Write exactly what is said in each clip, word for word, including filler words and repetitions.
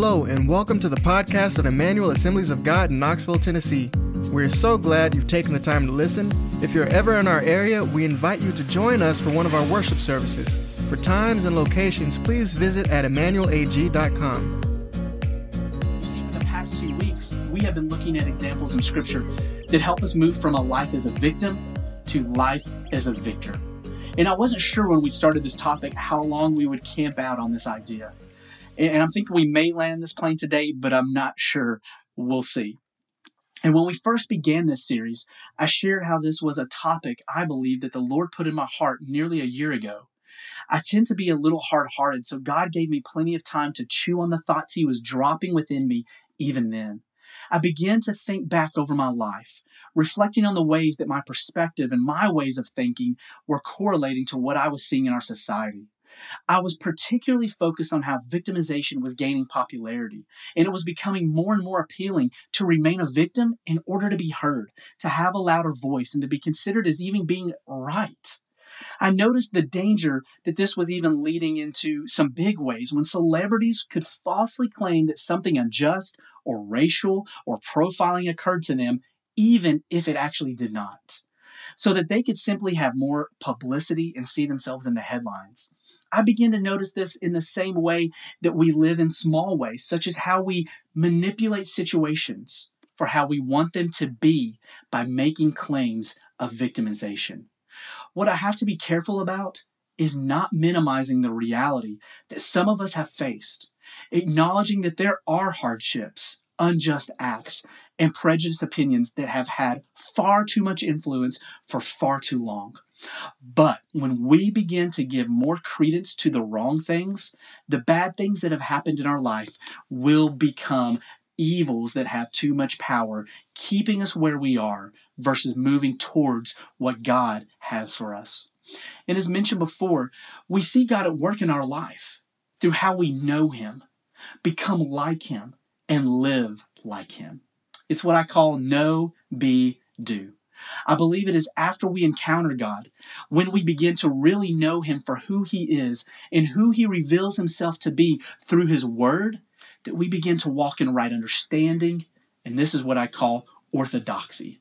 Hello, and welcome to the podcast of Emanuel Assemblies of God in Knoxville, Tennessee. We're so glad you've taken the time to listen. If you're ever in our area, we invite you to join us for one of our worship services. For times and locations, please visit at emmanuel a g dot com. For the past few weeks, we have been looking at examples in Scripture that help us move from a life as a victim to life as a victor. And I wasn't sure when we started this topic how long we would camp out on this idea. And I'm thinking we may land this plane today, but I'm not sure. We'll see. And when we first began this series, I shared how this was a topic I believe that the Lord put in my heart nearly a year ago. I tend to be a little hard-hearted, so God gave me plenty of time to chew on the thoughts He was dropping within me even then. I began to think back over my life, reflecting on the ways that my perspective and my ways of thinking were correlating to what I was seeing in our society. I was particularly focused on how victimization was gaining popularity, and it was becoming more and more appealing to remain a victim in order to be heard, to have a louder voice, and to be considered as even being right. I noticed the danger that this was even leading into some big ways when celebrities could falsely claim that something unjust or racial or profiling occurred to them, even if it actually did not, so that they could simply have more publicity and see themselves in the headlines. I began to notice this in the same way that we live in small ways, such as how we manipulate situations for how we want them to be by making claims of victimization. What I have to be careful about is not minimizing the reality that some of us have faced, acknowledging that there are hardships, unjust acts, and prejudiced opinions that have had far too much influence for far too long. But when we begin to give more credence to the wrong things, the bad things that have happened in our life will become evils that have too much power, keeping us where we are versus moving towards what God has for us. And as mentioned before, we see God at work in our life through how we know Him, become like Him, and live like Him. It's what I call know, be, do. I believe it is after we encounter God, when we begin to really know Him for who He is and who He reveals Himself to be through His Word, that we begin to walk in right understanding, and this is what I call orthodoxy.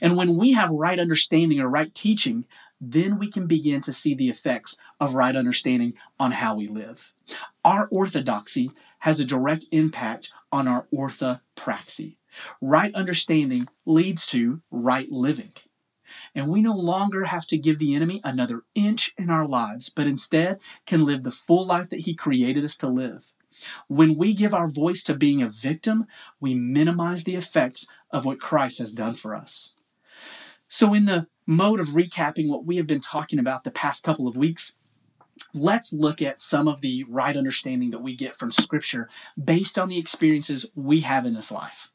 And when we have right understanding or right teaching, then we can begin to see the effects of right understanding on how we live. Our orthodoxy has a direct impact on our orthopraxy. Right understanding leads to right living. And we no longer have to give the enemy another inch in our lives, but instead can live the full life that he created us to live. When we give our voice to being a victim, we minimize the effects of what Christ has done for us. So in the mode of recapping what we have been talking about the past couple of weeks, let's look at some of the right understanding that we get from Scripture based on the experiences we have in this life.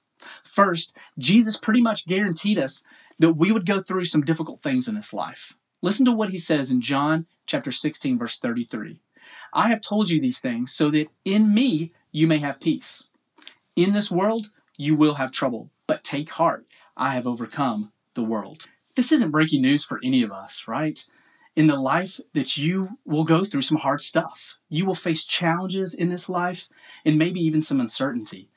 First, Jesus pretty much guaranteed us that we would go through some difficult things in this life. Listen to what He says in John chapter sixteen, verse thirty-three. I have told you these things so that in me you may have peace. In this world you will have trouble, but take heart, I have overcome the world. This isn't breaking news for any of us, right? In the life that you will go through some hard stuff. You will face challenges in this life and maybe even some uncertainty.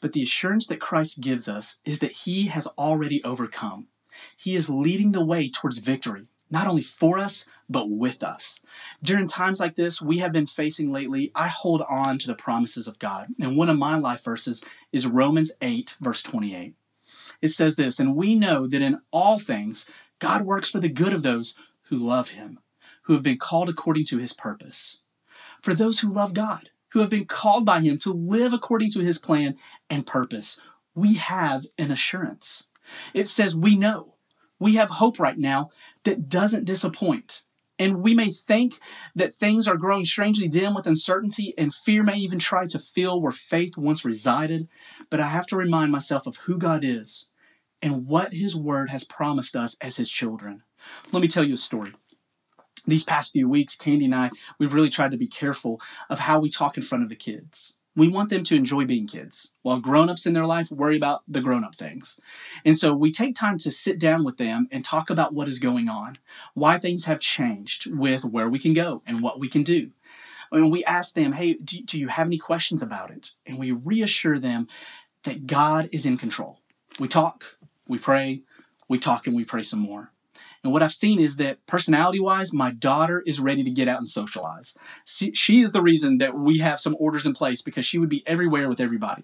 But the assurance that Christ gives us is that He has already overcome. He is leading the way towards victory, not only for us, but with us. During times like this we have been facing lately, I hold on to the promises of God. And one of my life verses is Romans eight, verse twenty-eight. It says this, and we know that in all things God works for the good of those who love Him, who have been called according to His purpose. For those who love God, who have been called by Him to live according to His plan and purpose. We have an assurance. It says we know. We have hope right now that doesn't disappoint. And we may think that things are growing strangely dim with uncertainty, and fear may even try to fill where faith once resided. But I have to remind myself of who God is and what His Word has promised us as His children. Let me tell you a story. These past few weeks, Candy and I, we've really tried to be careful of how we talk in front of the kids. We want them to enjoy being kids, while grown-ups in their life worry about the grown-up things. And so we take time to sit down with them and talk about what is going on, why things have changed with where we can go and what we can do. And we ask them, hey, do, do you have any questions about it? And we reassure them that God is in control. We talk, we pray, we talk, and we pray some more. And what I've seen is that personality-wise, my daughter is ready to get out and socialize. She is the reason that we have some orders in place, because she would be everywhere with everybody.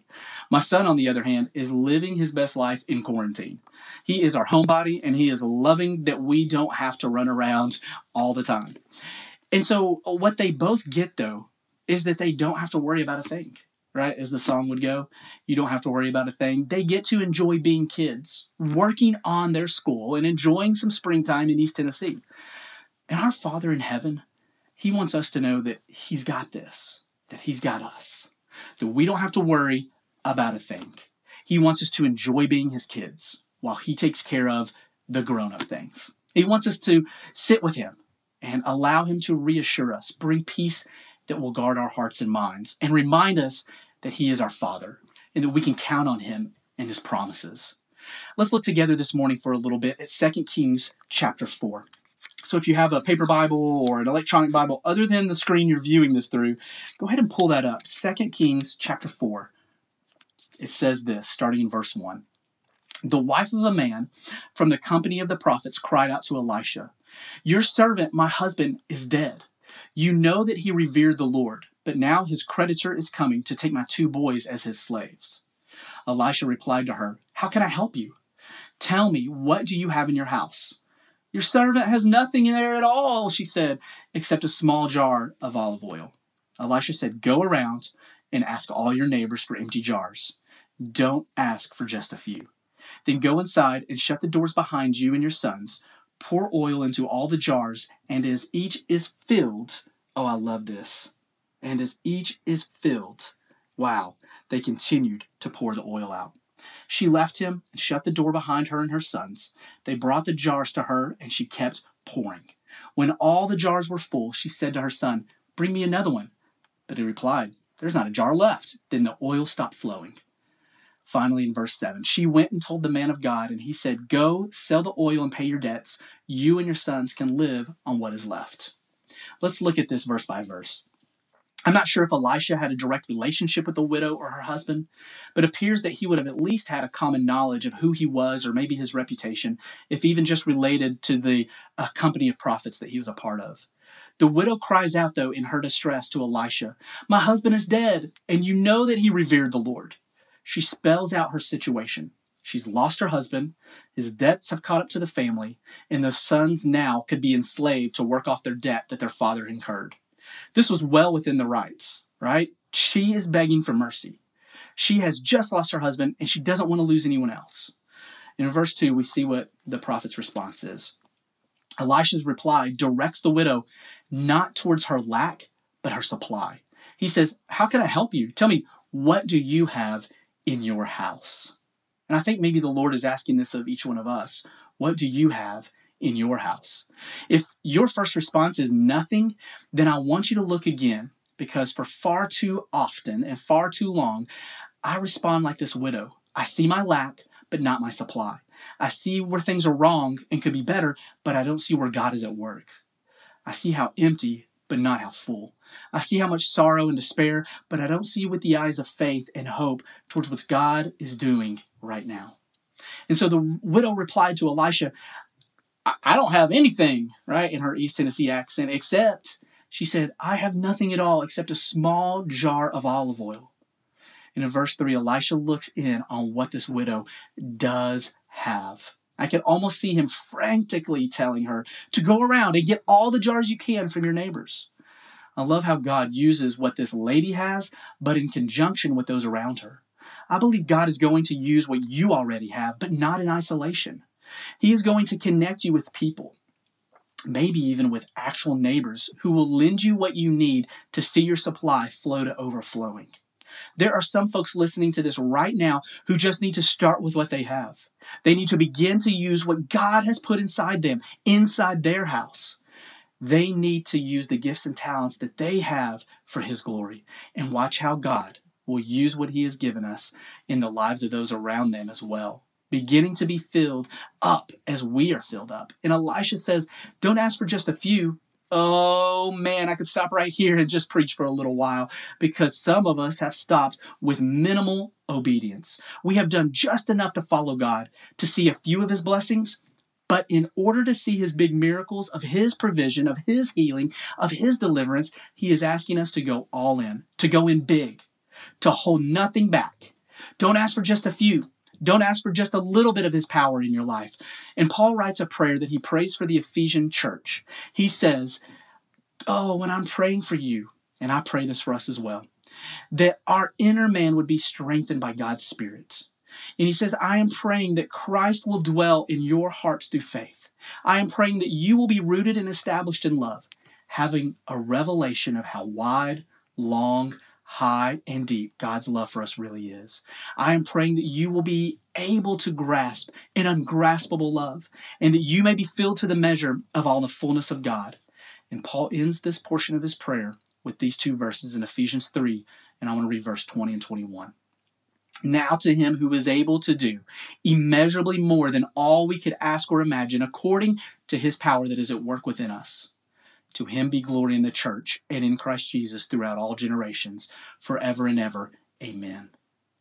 My son, on the other hand, is living his best life in quarantine. He is our homebody, and he is loving that we don't have to run around all the time. And so what they both get, though, is that they don't have to worry about a thing. Right? As the song would go, you don't have to worry about a thing. They get to enjoy being kids, working on their school and enjoying some springtime in East Tennessee. And our Father in heaven, he wants us to know that he's got this, that he's got us, that we don't have to worry about a thing. He wants us to enjoy being his kids while he takes care of the grown-up things. He wants us to sit with him and allow him to reassure us, bring peace that will guard our hearts and minds, and remind us that he is our Father and that we can count on him and his promises. Let's look together this morning for a little bit at Second Kings chapter four. So if you have a paper Bible or an electronic Bible other than the screen you're viewing this through, go ahead and pull that up. Second Kings chapter four. It says this, starting in verse one. The wife of a man from the company of the prophets cried out to Elisha, "Your servant, my husband, is dead. You know that he revered the Lord, but now his creditor is coming to take my two boys as his slaves." Elisha replied to her, "How can I help you? Tell me, what do you have in your house?" "Your servant has nothing in there at all," she said, "except a small jar of olive oil." Elisha said, "Go around and ask all your neighbors for empty jars. Don't ask for just a few. Then go inside and shut the doors behind you and your sons. Pour oil into all the jars, and as each is filled," oh, I love this, "and as each is filled," wow, "they continued to pour the oil out. She left him and shut the door behind her and her sons. They brought the jars to her, and she kept pouring. When all the jars were full, she said to her son, 'Bring me another one.' But he replied, 'There's not a jar left.' Then the oil stopped flowing." Finally, in verse seven, she went and told the man of God, and he said, "Go, sell the oil and pay your debts. You and your sons can live on what is left." Let's look at this verse by verse. I'm not sure if Elisha had a direct relationship with the widow or her husband, but it appears that he would have at least had a common knowledge of who he was, or maybe his reputation, if even just related to the uh, company of prophets that he was a part of. The widow cries out, though, in her distress to Elisha, "My husband is dead, and you know that he revered the Lord." She spells out her situation. She's lost her husband, his debts have caught up to the family, and the sons now could be enslaved to work off their debt that their father incurred. This was well within the rights, right? She is begging for mercy. She has just lost her husband, and she doesn't want to lose anyone else. In verse two, we see what the prophet's response is. Elisha's reply directs the widow not towards her lack, but her supply. He says, "How can I help you? Tell me, what do you have in your house?" And I think maybe the Lord is asking this of each one of us. What do you have in your house? If your first response is nothing, then I want you to look again, because for far too often and far too long, I respond like this widow. I see my lack, but not my supply. I see where things are wrong and could be better, but I don't see where God is at work. I see how empty, but not how full. I see how much sorrow and despair, but I don't see with the eyes of faith and hope towards what God is doing right now. And so the widow replied to Elisha, I, I don't have anything, right, in her East Tennessee accent, except, she said, I have nothing at all except a small jar of olive oil. And in verse three, Elisha looks in on what this widow does have. I can almost see him frantically telling her to go around and get all the jars you can from your neighbors. I love how God uses what this lady has, but in conjunction with those around her. I believe God is going to use what you already have, but not in isolation. He is going to connect you with people, maybe even with actual neighbors, who will lend you what you need to see your supply flow to overflowing. There are some folks listening to this right now who just need to start with what they have. They need to begin to use what God has put inside them, inside their house. They need to use the gifts and talents that they have for his glory, and watch how God will use what he has given us in the lives of those around them as well, beginning to be filled up as we are filled up. And Elisha says, don't ask for just a few, Oh man, I could stop right here and just preach for a little while, because some of us have stopped with minimal obedience. We have done just enough to follow God, to see a few of his blessings, but in order to see his big miracles of his provision, of his healing, of his deliverance, he is asking us to go all in, to go in big, to hold nothing back. Don't ask for just a few. Don't ask for just a little bit of his power in your life. And Paul writes a prayer that he prays for the Ephesian church. He says, oh, when I'm praying for you, and I pray this for us as well, that our inner man would be strengthened by God's Spirit. And he says, I am praying that Christ will dwell in your hearts through faith. I am praying that you will be rooted and established in love, having a revelation of how wide, long, high and deep God's love for us really is. I am praying that you will be able to grasp an ungraspable love, and that you may be filled to the measure of all the fullness of God. And Paul ends this portion of his prayer with these two verses in Ephesians three, and I want to read verse twenty and twenty-one. Now to him who is able to do immeasurably more than all we could ask or imagine, according to his power that is at work within us. To him be glory in the church and in Christ Jesus throughout all generations, forever and ever. Amen.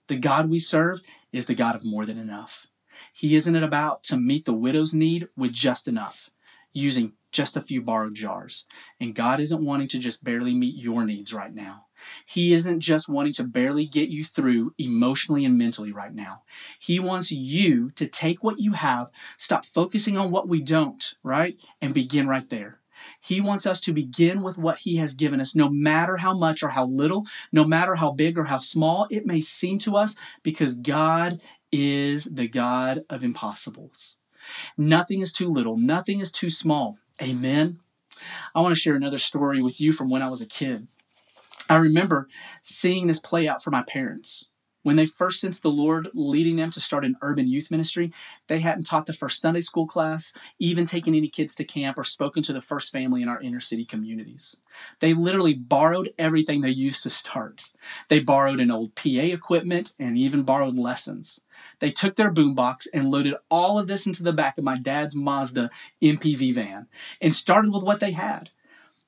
The God we serve is the God of more than enough. He isn't about to meet the widow's need with just enough, using just a few borrowed jars. And God isn't wanting to just barely meet your needs right now. He isn't just wanting to barely get you through emotionally and mentally right now. He wants you to take what you have, stop focusing on what we don't, right? And begin right there. He wants us to begin with what he has given us, no matter how much or how little, no matter how big or how small it may seem to us, because God is the God of impossibles. Nothing is too little. Nothing is too small. Amen. I want to share another story with you from when I was a kid. I remember seeing this play out for my parents. When they first sensed the Lord leading them to start an urban youth ministry, they hadn't taught the first Sunday school class, even taken any kids to camp, or spoken to the first family in our inner city communities. They literally borrowed everything they used to start. They borrowed an old P A equipment and even borrowed lessons. They took their boombox and loaded all of this into the back of my dad's Mazda M P V van and started with what they had.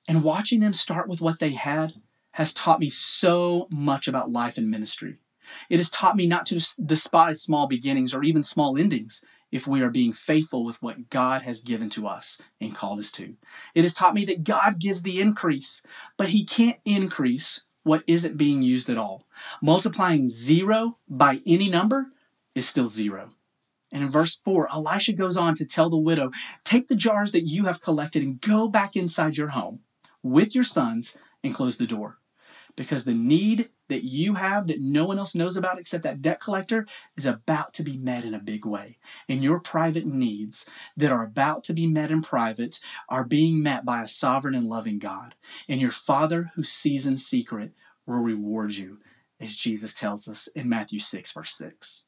And watching them start with what they had has taught me so much about life and ministry. It has taught me not to despise small beginnings or even small endings if we are being faithful with what God has given to us and called us to. It has taught me that God gives the increase, but he can't increase what isn't being used at all. Multiplying zero by any number is still zero. And in verse four, Elisha goes on to tell the widow, take the jars that you have collected and go back inside your home with your sons and close the door, because the need that you have that no one else knows about except that debt collector is about to be met in a big way. And your private needs that are about to be met in private are being met by a sovereign and loving God. And your Father who sees in secret will reward you, as Jesus tells us in Matthew six, verse six.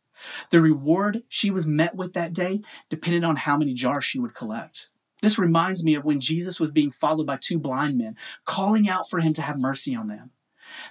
The reward she was met with that day depended on how many jars she would collect. This reminds me of when Jesus was being followed by two blind men, calling out for him to have mercy on them.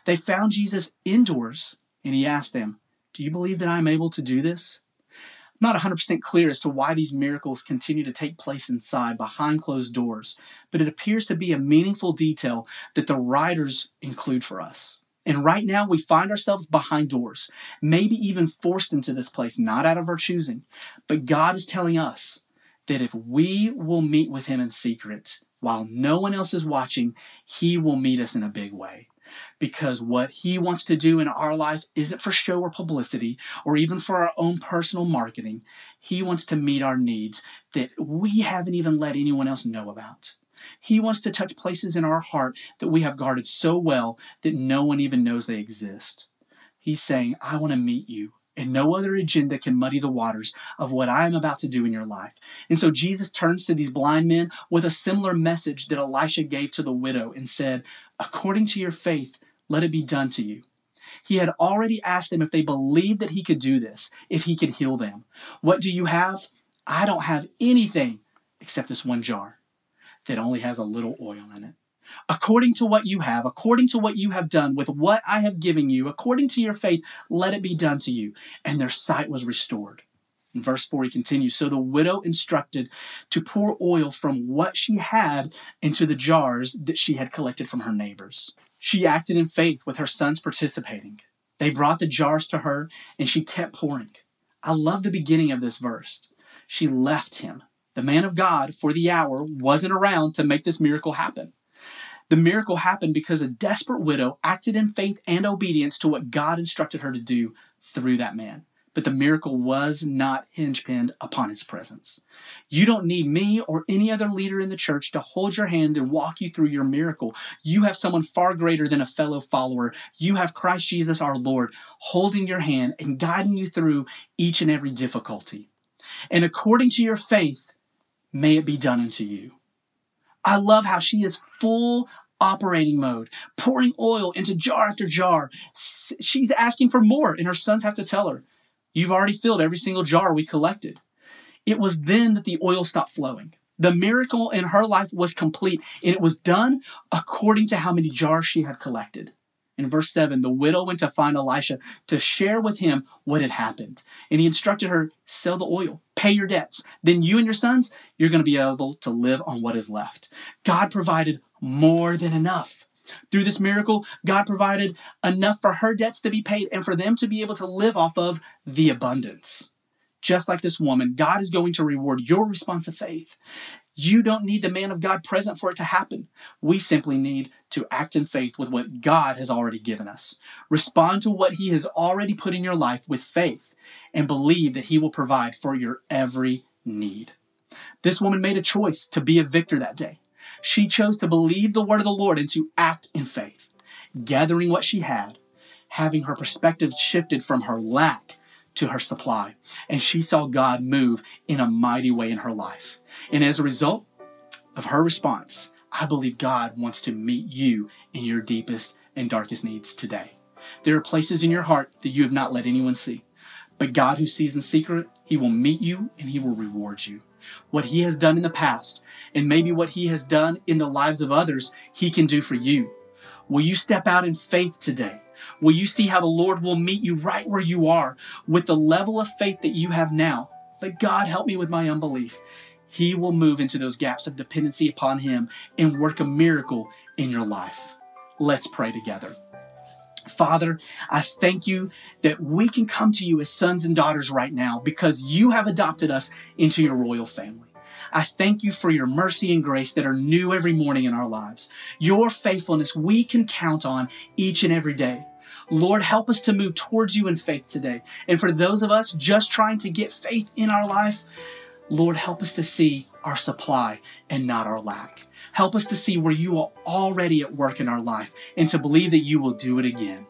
They found Jesus indoors, and he asked them, do you believe that I am able to do this? I'm not one hundred percent clear as to why these miracles continue to take place inside, behind closed doors, but it appears to be a meaningful detail that the writers include for us. And right now, we find ourselves behind doors, maybe even forced into this place, not out of our choosing. But God is telling us that if we will meet with him in secret, while no one else is watching, he will meet us in a big way. Because what he wants to do in our life isn't for show or publicity or even for our own personal marketing. He wants to meet our needs that we haven't even let anyone else know about. He wants to touch places in our heart that we have guarded so well that no one even knows they exist. He's saying, I want to meet you, and no other agenda can muddy the waters of what I am about to do in your life. And so Jesus turns to these blind men with a similar message that Elisha gave to the widow and said, according to your faith, let it be done to you. He had already asked them if they believed that he could do this, if he could heal them. What do you have? I don't have anything except this one jar that only has a little oil in it. According to what you have, according to what you have done, with what I have given you, according to your faith, let it be done to you. And their sight was restored. In verse four, he continues, so the widow instructed to pour oil from what she had into the jars that she had collected from her neighbors. She acted in faith with her sons participating. They brought the jars to her and she kept pouring. I love the beginning of this verse. She left him. The man of God for the hour wasn't around to make this miracle happen. The miracle happened because a desperate widow acted in faith and obedience to what God instructed her to do through that man. But the miracle was not hinge-pinned upon his presence. You don't need me or any other leader in the church to hold your hand and walk you through your miracle. You have someone far greater than a fellow follower. You have Christ Jesus our Lord holding your hand and guiding you through each and every difficulty. And according to your faith, may it be done unto you. I love how she is full operating mode, pouring oil into jar after jar. She's asking for more, and her sons have to tell her, you've already filled every single jar we collected. It was then that the oil stopped flowing. The miracle in her life was complete, and it was done according to how many jars she had collected. In verse seven, the widow went to find Elisha to share with him what had happened. And he instructed her, sell the oil, pay your debts. Then you and your sons, you're going to be able to live on what is left. God provided more than enough. Through this miracle, God provided enough for her debts to be paid and for them to be able to live off of the abundance. Just like this woman, God is going to reward your response of faith. You don't need the man of God present for it to happen. We simply need to act in faith with what God has already given us. Respond to what he has already put in your life with faith and believe that he will provide for your every need. This woman made a choice to be a victor that day. She chose to believe the word of the Lord and to act in faith, gathering what she had, having her perspective shifted from her lack to her supply. And she saw God move in a mighty way in her life. And as a result of her response, I believe God wants to meet you in your deepest and darkest needs today. There are places in your heart that you have not let anyone see. But God who sees in secret, he will meet you and he will reward you. What he has done in the past and maybe what he has done in the lives of others, he can do for you. Will you step out in faith today? Will you see how the Lord will meet you right where you are with the level of faith that you have now? But God, help me with my unbelief. He will move into those gaps of dependency upon him and work a miracle in your life. Let's pray together. Father, I thank you that we can come to you as sons and daughters right now because you have adopted us into your royal family. I thank you for your mercy and grace that are new every morning in our lives. Your faithfulness we can count on each and every day. Lord, help us to move towards you in faith today. And for those of us just trying to get faith in our life, Lord, help us to see our supply and not our lack. Help us to see where you are already at work in our life and to believe that you will do it again.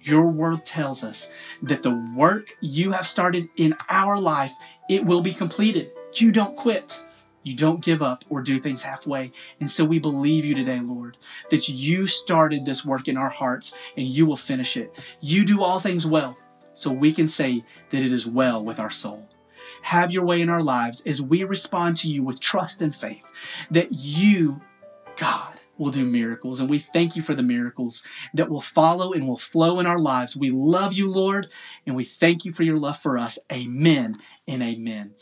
Your word tells us that the work you have started in our life, it will be completed. You don't quit. You don't give up or do things halfway. And so we believe you today, Lord, that you started this work in our hearts and you will finish it. You do all things well, so we can say that it is well with our soul. Have your way in our lives as we respond to you with trust and faith that you, God, will do miracles. And we thank you for the miracles that will follow and will flow in our lives. We love you, Lord, and we thank you for your love for us. Amen and amen.